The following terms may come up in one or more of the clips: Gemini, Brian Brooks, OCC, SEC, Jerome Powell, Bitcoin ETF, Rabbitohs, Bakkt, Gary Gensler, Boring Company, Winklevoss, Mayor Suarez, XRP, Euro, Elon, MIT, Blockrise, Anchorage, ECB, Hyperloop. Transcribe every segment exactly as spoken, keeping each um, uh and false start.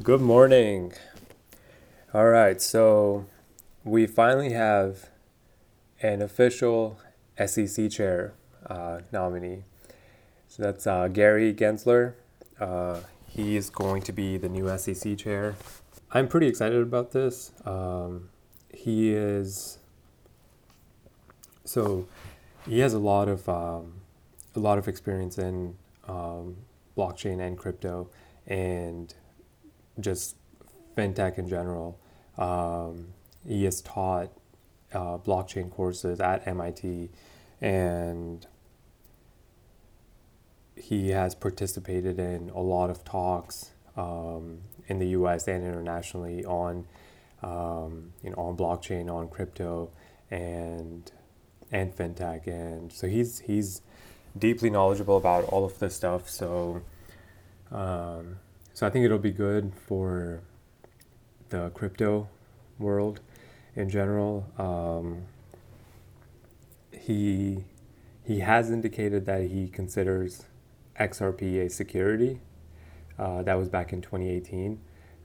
Good morning. All right, so we finally have an official S E C chair uh, nominee. So that's uh, Gary Gensler. Uh, he is going to be the new S E C chair. I'm pretty excited about this. Um, he is so he has a lot of um, a lot of experience in um, blockchain and crypto and just fintech in general. Um, he has taught uh, blockchain courses at M I T, and he has participated in a lot of talks um, in the U S and internationally on, um, you know, on blockchain, on crypto, and and fintech. And so he's he's deeply knowledgeable about all of this stuff. So. Um, So I think it'll be good for the crypto world in general. Um, he he has indicated that he considers X R P a security. Uh, that was back in twenty eighteen.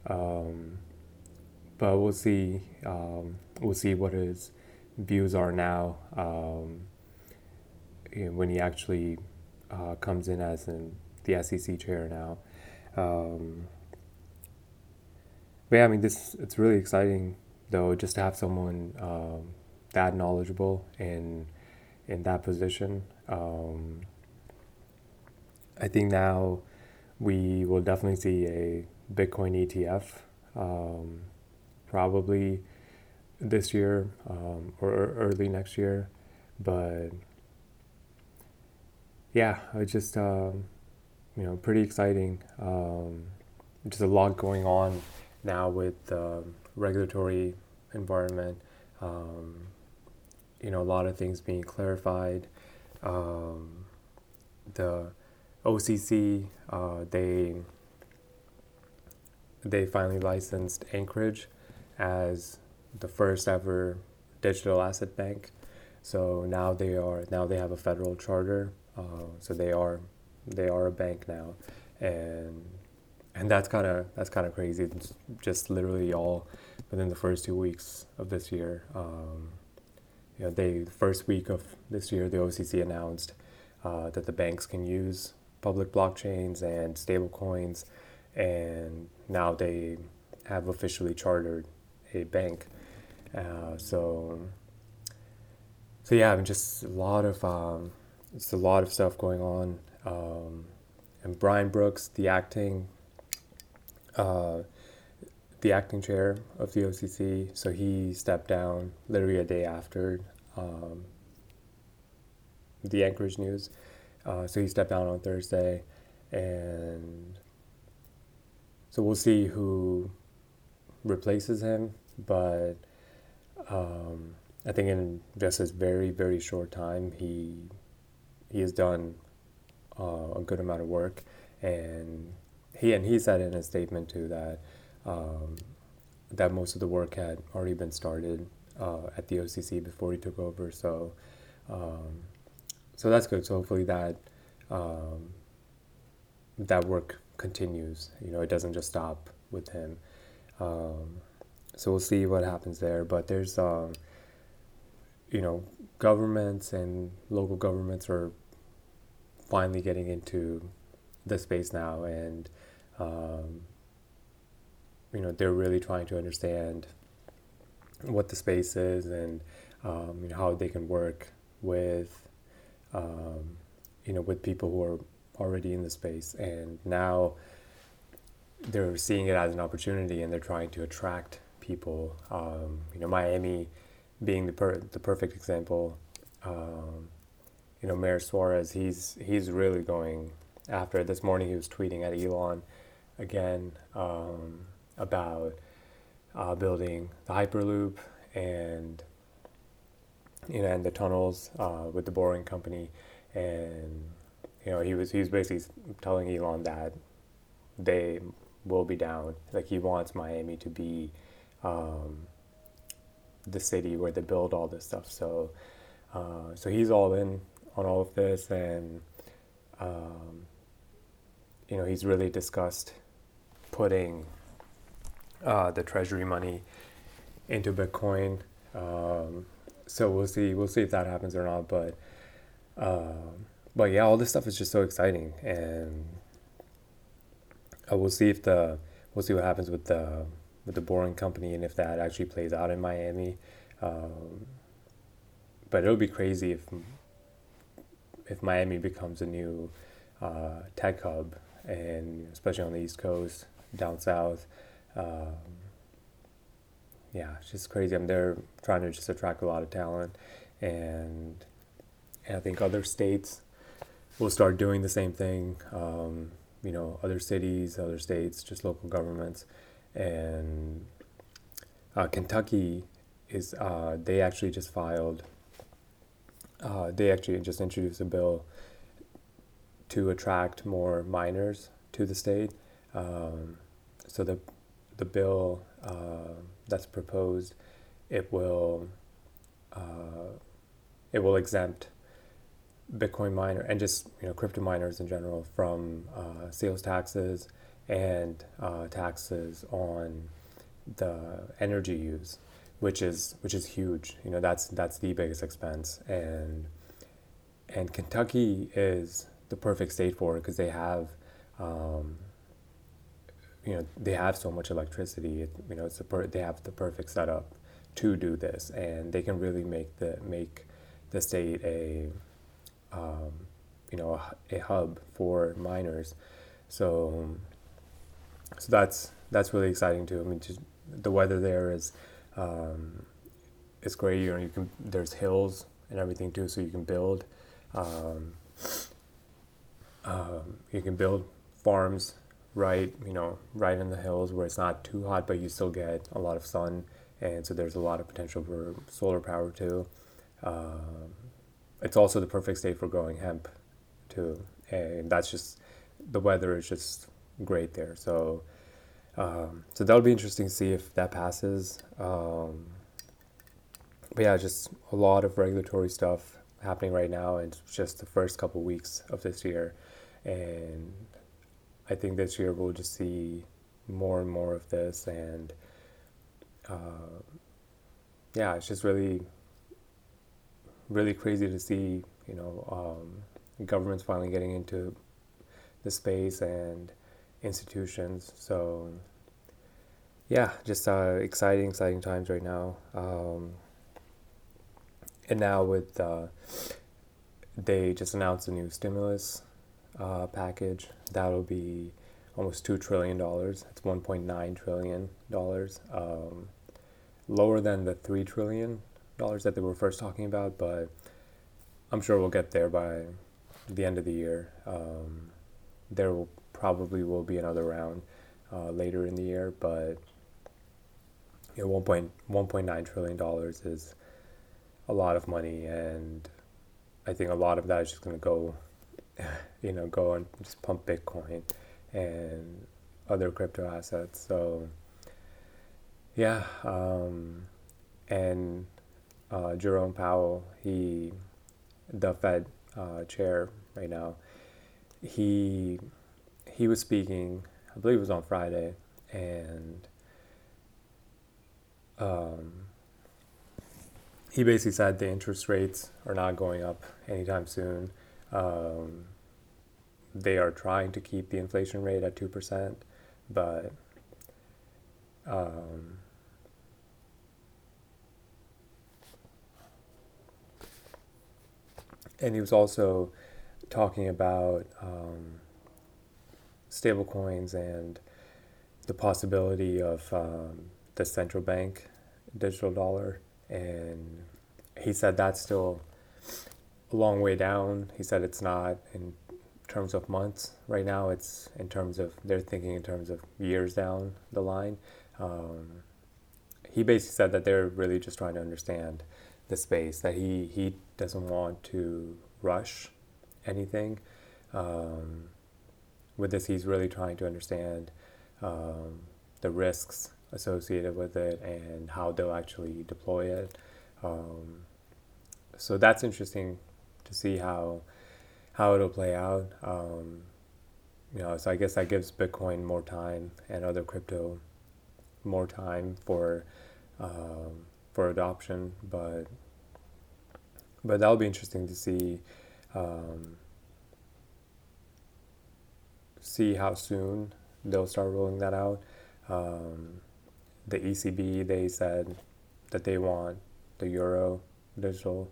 Um, but we'll see. Um, we'll see what his views are now um, when he actually uh, comes in as in the S E C chair now. Um, but yeah, I mean, this, it's really exciting though, just to have someone, um, that knowledgeable in, in that position. Um, I think now we will definitely see a Bitcoin E T F, um, probably this year, um, or early next year, but yeah, I just, um, you know, pretty exciting. Um, just a lot going on now with the um, regulatory environment. Um, you know, a lot of things being clarified. Um, the O C C, uh, they they finally licensed Anchorage as the first ever digital asset bank. So now they are now they have a federal charter. Uh, so they are. They are a bank now, and and that's kind of that's kind of crazy. It's just literally all within the first two weeks of this year. Um, you know, they the first week of this year, the O C C announced uh, that the banks can use public blockchains and stablecoins, and now they have officially chartered a bank. Uh, so so yeah, I mean, just a lot of um, just a lot of stuff going on. Um, and Brian Brooks, the acting, uh, the acting chair of the O C C, so he stepped down literally a day after um, the Anchorage news. Uh, so he stepped down on Thursday, and so we'll see who replaces him. But um, I think in just this very, very short time, he he has done. Uh, a good amount of work, and he and he said in his statement too that um, that most of the work had already been started uh, at the O C C before he took over. So, um, so that's good. So hopefully that um, that work continues. You know, it doesn't just stop with him. Um, so we'll see what happens there. But there's, uh, you know, governments and local governments are finally getting into the space now, and um, you know, they're really trying to understand what the space is, and um, you know, how they can work with um, you know, with people who are already in the space. And now they're seeing it as an opportunity, and they're trying to attract people. Um, you know, Miami being the per- the perfect example. Um, You know, Mayor Suarez, he's he's really going after it. This morning he was tweeting at Elon again um, about uh, building the Hyperloop and, you know, and the tunnels uh, with the Boring Company. And, you know, he was he was basically telling Elon that they will be down. Like, he wants Miami to be um, the city where they build all this stuff. So, uh, so he's all in on all of this, and um, you know, he's really discussed putting uh, the treasury money into Bitcoin. Um, so we'll see. We'll see if that happens or not. But uh, but yeah, all this stuff is just so exciting, and uh, we'll see if the we'll see what happens with the with the Boring Company and if that actually plays out in Miami. Um, but it'll be crazy if if Miami becomes a new uh, tech hub, and especially on the East Coast, down south. Um, yeah, it's just crazy. I mean, they're trying to just attract a lot of talent, and, and I think other states will start doing the same thing. Um, you know, other cities, other states, just local governments, and uh, Kentucky is uh, they actually just filed. Uh, they actually just introduced a bill to attract more miners to the state. Um, so the the bill uh, that's proposed, it will uh, it will exempt Bitcoin miner and just you know crypto miners in general from uh, sales taxes and uh, taxes on the energy use, which is which is huge. You know that's that's the biggest expense, and and Kentucky is the perfect state for it because they have, um, you know, they have so much electricity. It, you know, it's the per- they have the perfect setup to do this, and they can really make the make the state a, um, you know, a, a hub for miners. So, so that's that's really exciting too. I mean, just the weather there is, um, it's great. You know, you can there's hills and everything too, so you can build. Um, Um, you can build farms right, you know, right in the hills where it's not too hot, but you still get a lot of sun, and so there's a lot of potential for solar power too. Um, it's also the perfect state for growing hemp too, and that's just the weather is just great there. So, um, so that'll be interesting to see if that passes. Um, but yeah, just a lot of regulatory stuff happening right now, and it's just the first couple weeks of this year. And I think this year we'll just see more and more of this, and uh, yeah, it's just really, really crazy to see, you know, um, governments finally getting into the space and institutions. So yeah, just uh, exciting, exciting times right now. Um, and now with, uh, they just announced a new stimulus Uh, package that'll be almost two trillion dollars. It's one point nine trillion dollars, um, lower than the three trillion dollars that they were first talking about, but I'm sure we'll get there by the end of the year. Um, there will probably will be another round uh, later in the year, but you know, one point nine trillion dollars is a lot of money, and I think a lot of that is just going to go you know, go and just pump Bitcoin and other crypto assets. So, yeah, um, and uh, Jerome Powell, he, the Fed uh, chair right now, he he was speaking, I believe it was on Friday, and um, he basically said the interest rates are not going up anytime soon. Um, they are trying to keep the inflation rate at two percent, but um, and he was also talking about um, stable coins and the possibility of um, the central bank digital dollar, and he said that's still a long way down. He said it's not in terms of months right now, it's in terms of, they're thinking in terms of years down the line. Um, he basically said that they're really just trying to understand the space, that he, he doesn't want to rush anything. Um, with this, he's really trying to understand um, the risks associated with it and how they'll actually deploy it. Um, so that's interesting to see how how it'll play out. Um, you know, so I guess that gives Bitcoin more time and other crypto more time for um, for adoption, but but that'll be interesting to see um, see how soon they'll start rolling that out. Um, the E C B, they said that they want the Euro digital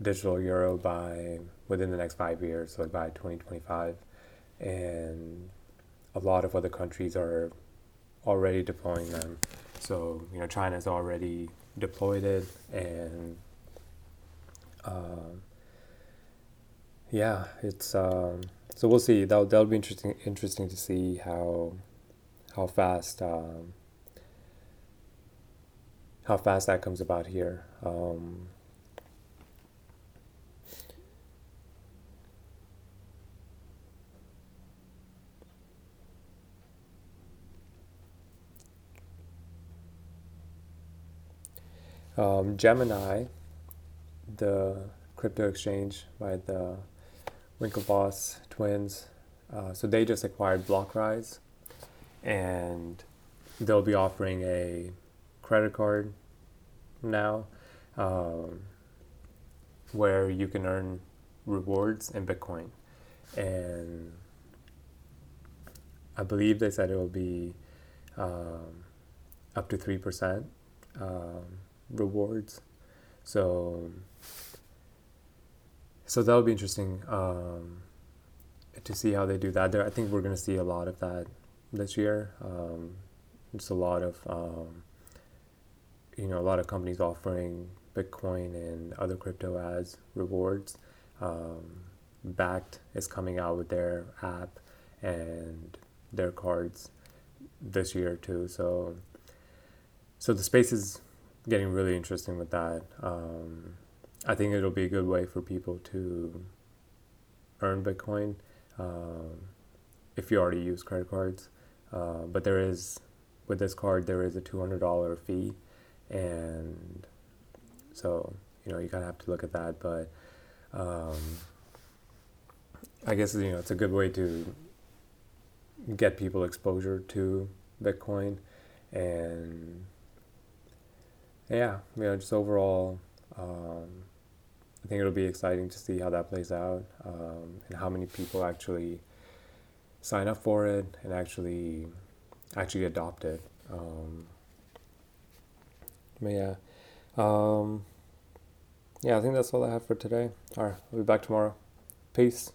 digital Euro by within the next five years, so by twenty twenty-five, and a lot of other countries are already deploying them. So, you know, China's already deployed it, and um, yeah, it's um, so we'll see. That'll that'll be interesting interesting to see how how fast um, how fast that comes about here. Um, Um, Gemini, the crypto exchange by the Winklevoss twins, uh, so they just acquired Blockrise, and they'll be offering a credit card now um, where you can earn rewards in Bitcoin. And I believe they said it will be um, up to three percent. Um, rewards, so so that'll be interesting um, to see how they do that. There, I think we're going to see a lot of that this year. Um, just a lot of um, you know, a lot of companies offering Bitcoin and other crypto as rewards. Um, Bakkt is coming out with their app and their cards this year too. So so the space is getting really interesting with that. Um, I think it'll be a good way for people to earn Bitcoin um, if you already use credit cards. Uh, but there is, with this card, there is a two hundred dollars fee. And so, you know, you kind of have to look at that. But um, I guess, you know, it's a good way to get people exposure to Bitcoin. And yeah, you know, just overall, um, I think it'll be exciting to see how that plays out um, and how many people actually sign up for it and actually actually adopt it. Um, but yeah, um, yeah, I think that's all I have for today. All right, I'll be back tomorrow. Peace.